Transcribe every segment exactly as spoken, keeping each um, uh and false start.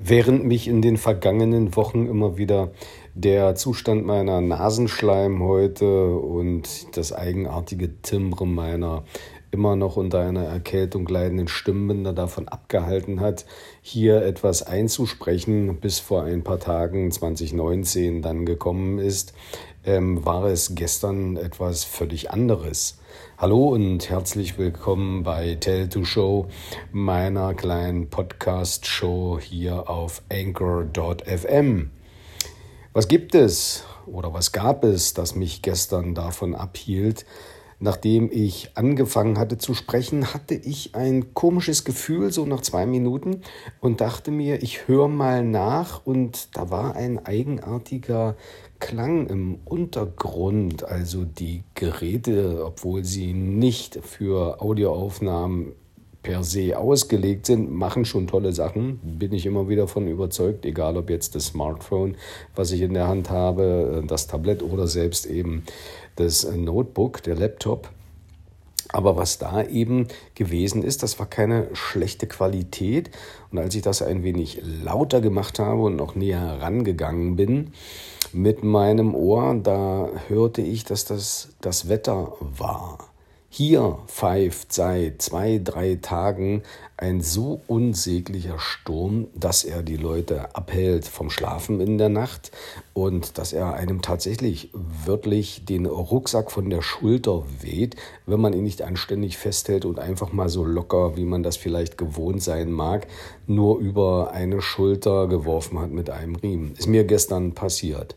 Während mich in den vergangenen Wochen immer wieder der Zustand meiner Nasenschleimhäute und das eigenartige Timbre meiner immer noch unter einer Erkältung leidenden Stimmbänder davon abgehalten hat, hier etwas einzusprechen, bis vor ein paar Tagen zwanzig neunzehn dann gekommen ist, ähm, war es gestern etwas völlig anderes. Hallo und herzlich willkommen bei Tell to Show, meiner kleinen Podcast-Show hier auf anchor dot f m. Was gibt es oder was gab es, das mich gestern davon abhielt? Nachdem ich angefangen hatte zu sprechen, hatte ich ein komisches Gefühl, so nach zwei Minuten, und dachte mir, ich höre mal nach, und da war ein eigenartiger Klang im Untergrund. Also die Geräte, obwohl sie nicht für Audioaufnahmen per se ausgelegt sind, machen schon tolle Sachen, bin ich immer wieder von überzeugt, egal ob jetzt das Smartphone, was ich in der Hand habe, das Tablett oder selbst eben das Notebook, der Laptop. Aber was da eben gewesen ist, das war keine schlechte Qualität. Und als ich das ein wenig lauter gemacht habe und noch näher herangegangen bin mit meinem Ohr, da hörte ich, dass das das Wetter war. Hier pfeift seit zwei, drei Tagen ein so unsäglicher Sturm, dass er die Leute abhält vom Schlafen in der Nacht und dass er einem tatsächlich wörtlich den Rucksack von der Schulter weht, wenn man ihn nicht anständig festhält und einfach mal so locker, wie man das vielleicht gewohnt sein mag, nur über eine Schulter geworfen hat mit einem Riemen. Ist mir gestern passiert.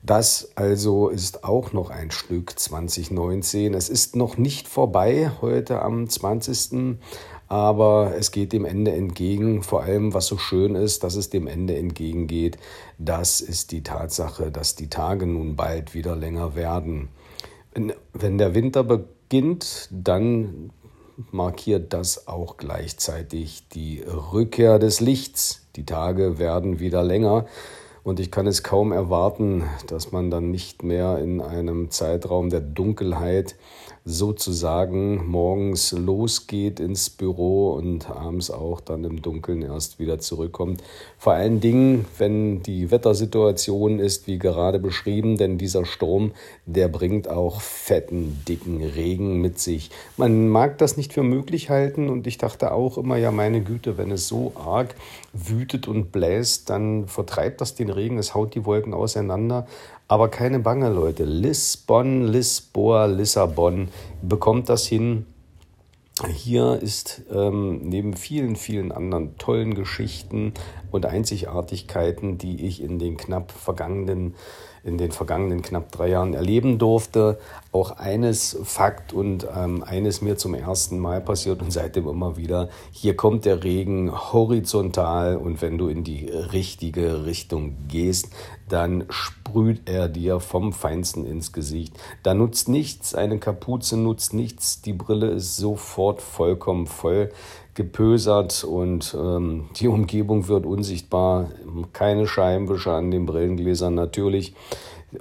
Das also ist auch noch ein Stück zwanzig neunzehn. Es ist noch nicht vorbei, heute am zwanzigsten Aber es geht dem Ende entgegen. Vor allem, was so schön ist, dass es dem Ende entgegengeht, das ist die Tatsache, dass die Tage nun bald wieder länger werden. Wenn der Winter beginnt, dann markiert das auch gleichzeitig die Rückkehr des Lichts. Die Tage werden wieder länger. Und ich kann es kaum erwarten, dass man dann nicht mehr in einem Zeitraum der Dunkelheit sozusagen morgens losgeht ins Büro und abends auch dann im Dunkeln erst wieder zurückkommt. Vor allen Dingen, wenn die Wettersituation ist, wie gerade beschrieben, denn dieser Sturm, der bringt auch fetten, dicken Regen mit sich. Man mag das nicht für möglich halten, und ich dachte auch immer, ja meine Güte, wenn es so arg wütet und bläst, dann vertreibt das den Regen. Regen, es haut die Wolken auseinander. Aber keine Bange, Leute. Lisbon, Lisboa, Lissabon bekommt das hin. Hier ist ähm, neben vielen, vielen anderen tollen Geschichten und Einzigartigkeiten, die ich in den knapp vergangenen, in den vergangenen knapp drei Jahren erleben durfte, auch eines Fakt und ähm, eines mir zum ersten Mal passiert und seitdem immer wieder: Hier kommt der Regen horizontal, und wenn du in die richtige Richtung gehst, dann sprüht er dir vom Feinsten ins Gesicht. Da nutzt nichts, eine Kapuze nutzt nichts, die Brille ist sofort vollkommen voll gepösert und ähm, die Umgebung wird unsichtbar. Keine Scheibenwischer an den Brillengläsern natürlich.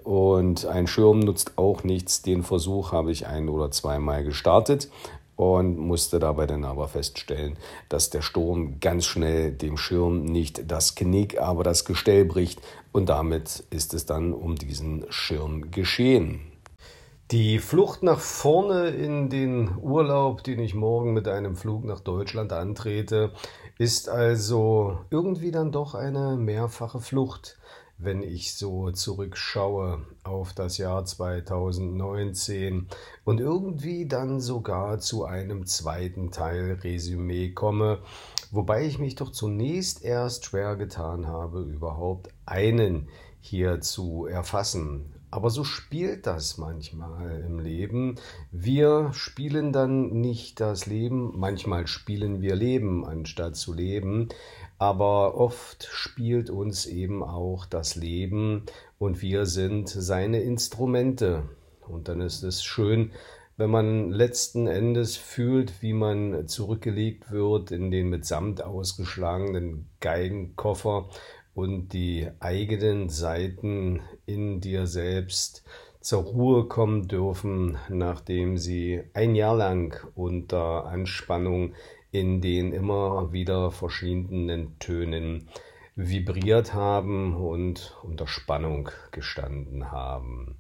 Und ein Schirm nutzt auch nichts. Den Versuch habe ich ein- oder zweimal gestartet und musste dabei dann aber feststellen, dass der Sturm ganz schnell dem Schirm nicht das Knick, aber das Gestell bricht. Und damit ist es dann um diesen Schirm geschehen. Die Flucht nach vorne in den Urlaub, den ich morgen mit einem Flug nach Deutschland antrete, ist also irgendwie dann doch eine mehrfache Flucht, wenn ich so zurückschaue auf das Jahr zwanzig neunzehn und irgendwie dann sogar zu einem zweiten Teil Resümee komme, wobei ich mich doch zunächst erst schwer getan habe, überhaupt einen hier zu erfassen. Aber so spielt das manchmal im Leben. Wir spielen dann nicht das Leben. Manchmal spielen wir Leben, anstatt zu leben. Aber oft spielt uns eben auch das Leben und wir sind seine Instrumente. Und dann ist es schön, wenn man letzten Endes fühlt, wie man zurückgelegt wird in den mit Samt ausgeschlagenen Geigenkoffer und die eigenen Seiten in dir selbst zur Ruhe kommen dürfen, nachdem sie ein Jahr lang unter Anspannung in den immer wieder verschiedenen Tönen vibriert haben und unter Spannung gestanden haben.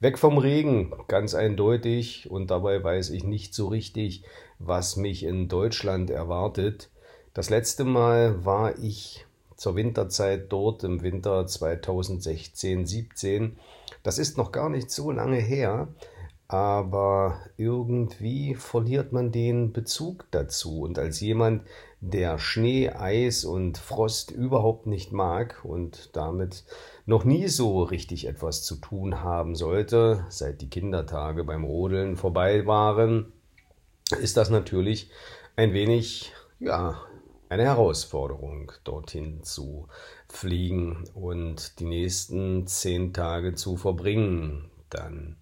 Weg vom Regen, ganz eindeutig, und dabei weiß ich nicht so richtig, was mich in Deutschland erwartet. Das letzte Mal war ich zur Winterzeit dort im Winter zweitausendsechzehn siebzehn. Das ist noch gar nicht so lange her, aber irgendwie verliert man den Bezug dazu. Und als jemand, der Schnee, Eis und Frost überhaupt nicht mag und damit noch nie so richtig etwas zu tun haben sollte, seit die Kindertage beim Rodeln vorbei waren, ist das natürlich ein wenig, ja, eine Herausforderung, dorthin zu fliegen und die nächsten zehn Tage zu verbringen. Dann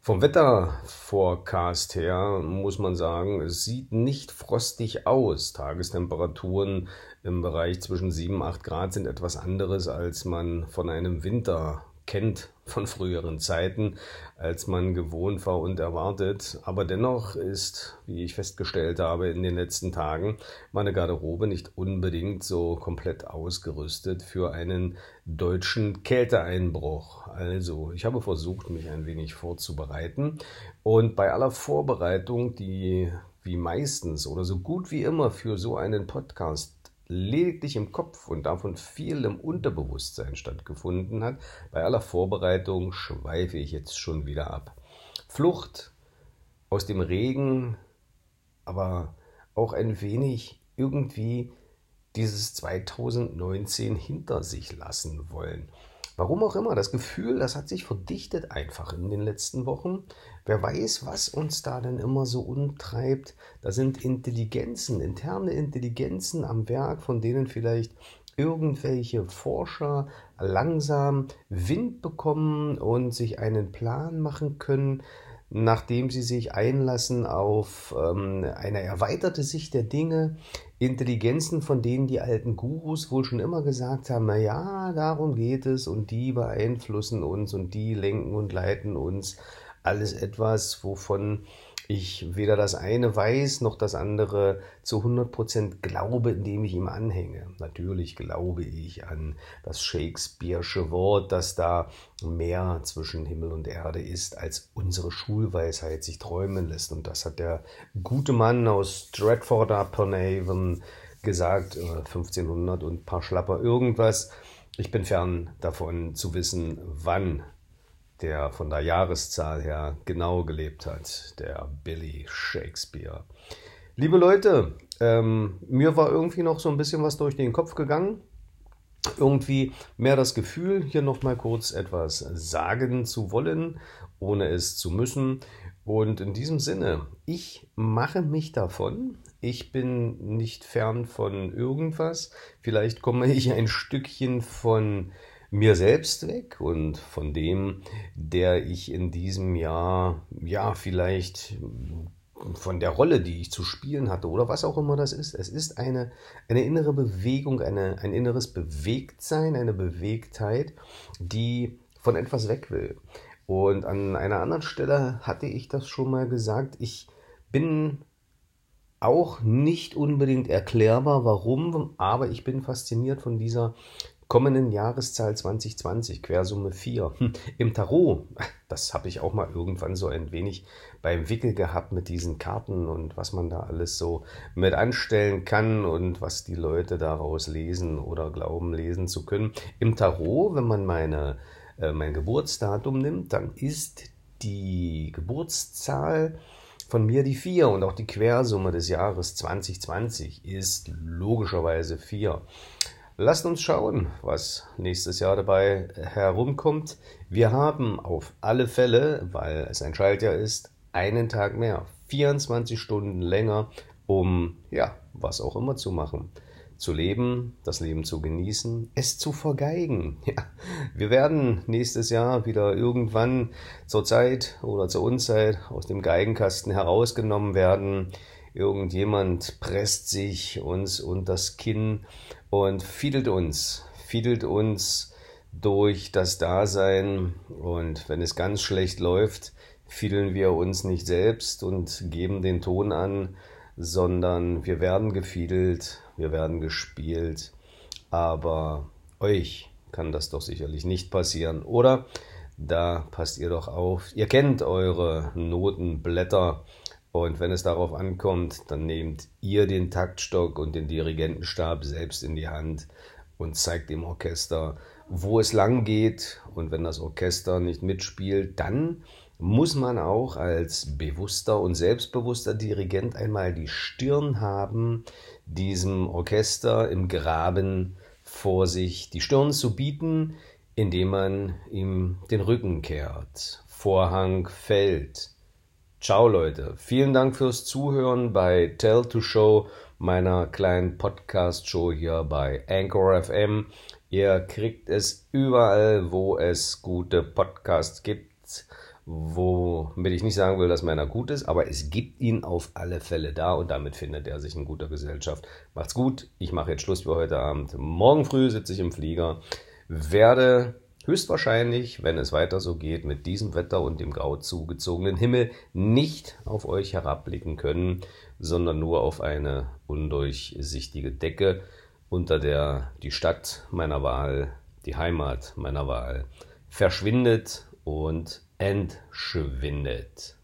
vom Wetterforecast her muss man sagen, es sieht nicht frostig aus. Tagestemperaturen im Bereich zwischen sieben und acht Grad sind etwas anderes, als man von einem Winter kennt, von früheren Zeiten, als man gewohnt war und erwartet. Aber dennoch ist, wie ich festgestellt habe in den letzten Tagen, meine Garderobe nicht unbedingt so komplett ausgerüstet für einen deutschen Kälteeinbruch. Also, ich habe versucht, mich ein wenig vorzubereiten. Und bei aller Vorbereitung, die wie meistens oder so gut wie immer für so einen Podcast lediglich im Kopf und davon viel im Unterbewusstsein stattgefunden hat, bei aller Vorbereitung schweife ich jetzt schon wieder ab. Flucht aus dem Regen, aber auch ein wenig irgendwie dieses zweitausendneunzehn hinter sich lassen wollen. Warum auch immer, das Gefühl, das hat sich verdichtet einfach in den letzten Wochen. Wer weiß, was uns da denn immer so umtreibt. Da sind Intelligenzen, interne Intelligenzen am Werk, von denen vielleicht irgendwelche Forscher langsam Wind bekommen und sich einen Plan machen können, nachdem sie sich einlassen auf ähm, eine erweiterte Sicht der Dinge. Intelligenzen, von denen die alten Gurus wohl schon immer gesagt haben, na ja, darum geht es, und die beeinflussen uns und die lenken und leiten uns. Alles etwas, wovon ich weder das eine weiß, noch das andere zu hundert Prozent glaube, indem ich ihm anhänge. Natürlich glaube ich an das Shakespeare'sche Wort, dass da mehr zwischen Himmel und Erde ist, als unsere Schulweisheit sich träumen lässt. Und das hat der gute Mann aus Stratford-upon-Avon gesagt, fünfzehnhundert und ein paar Schlapper irgendwas. Ich bin fern davon zu wissen, wann der von der Jahreszahl her genau gelebt hat, der Billy Shakespeare. Liebe Leute, ähm, mir war irgendwie noch so ein bisschen was durch den Kopf gegangen. Irgendwie mehr das Gefühl, hier nochmal kurz etwas sagen zu wollen, ohne es zu müssen. Und in diesem Sinne, ich mache mich davon. Ich bin nicht fern von irgendwas. Vielleicht komme ich ein Stückchen von mir selbst weg und von dem, der ich in diesem Jahr, ja, vielleicht von der Rolle, die ich zu spielen hatte oder was auch immer das ist. Es ist eine, eine innere Bewegung, eine, ein inneres Bewegtsein, eine Bewegtheit, die von etwas weg will. Und an einer anderen Stelle hatte ich das schon mal gesagt, ich bin auch nicht unbedingt erklärbar, warum, aber ich bin fasziniert von dieser kommenden Jahreszahl zwanzig zwanzig, Quersumme vier. Im Tarot, das habe ich auch mal irgendwann so ein wenig beim Wickel gehabt mit diesen Karten und was man da alles so mit anstellen kann und was die Leute daraus lesen oder glauben lesen zu können. Im Tarot, wenn man meine, äh, mein Geburtsdatum nimmt, dann ist die Geburtszahl von mir die vier und auch die Quersumme des Jahres zwanzig zwanzig ist logischerweise vier. Lasst uns schauen, was nächstes Jahr dabei herumkommt. Wir haben auf alle Fälle, weil es ein Schaltjahr ist, einen Tag mehr, vierundzwanzig Stunden länger, um, ja, was auch immer zu machen. Zu leben, das Leben zu genießen, es zu vergeigen. Ja, wir werden nächstes Jahr wieder irgendwann zur Zeit oder zur Unzeit aus dem Geigenkasten herausgenommen werden. Irgendjemand presst sich uns unter das Kinn und fiedelt uns, fiedelt uns durch das Dasein. Und wenn es ganz schlecht läuft, fiedeln wir uns nicht selbst und geben den Ton an, sondern wir werden gefiedelt, wir werden gespielt. aber euch kann das doch sicherlich nicht passieren. Oder da passt ihr doch auf, ihr kennt eure Notenblätter und wenn es darauf ankommt, dann nehmt ihr den Taktstock und den Dirigentenstab selbst in die Hand und zeigt dem Orchester, wo es lang geht. Und wenn das Orchester nicht mitspielt, dann muss man auch als bewusster und selbstbewusster Dirigent einmal die Stirn haben, diesem Orchester im Graben vor sich die Stirn zu bieten, indem man ihm den Rücken kehrt. Vorhang fällt. Ciao Leute, vielen Dank fürs Zuhören bei Tell to Show, meiner kleinen Podcast-Show hier bei anchor Punkt f m. Ihr kriegt es überall, wo es gute Podcasts gibt, womit ich nicht sagen will, dass meiner gut ist, aber es gibt ihn auf alle Fälle da und damit findet er sich in guter Gesellschaft. Macht's gut, ich mache jetzt Schluss für heute Abend. Morgen früh sitze ich im Flieger, werde höchstwahrscheinlich, wenn es weiter so geht, mit diesem Wetter und dem grau zugezogenen Himmel nicht auf euch herabblicken können, sondern nur auf eine undurchsichtige Decke, unter der die Stadt meiner Wahl, die Heimat meiner Wahl verschwindet und entschwindet.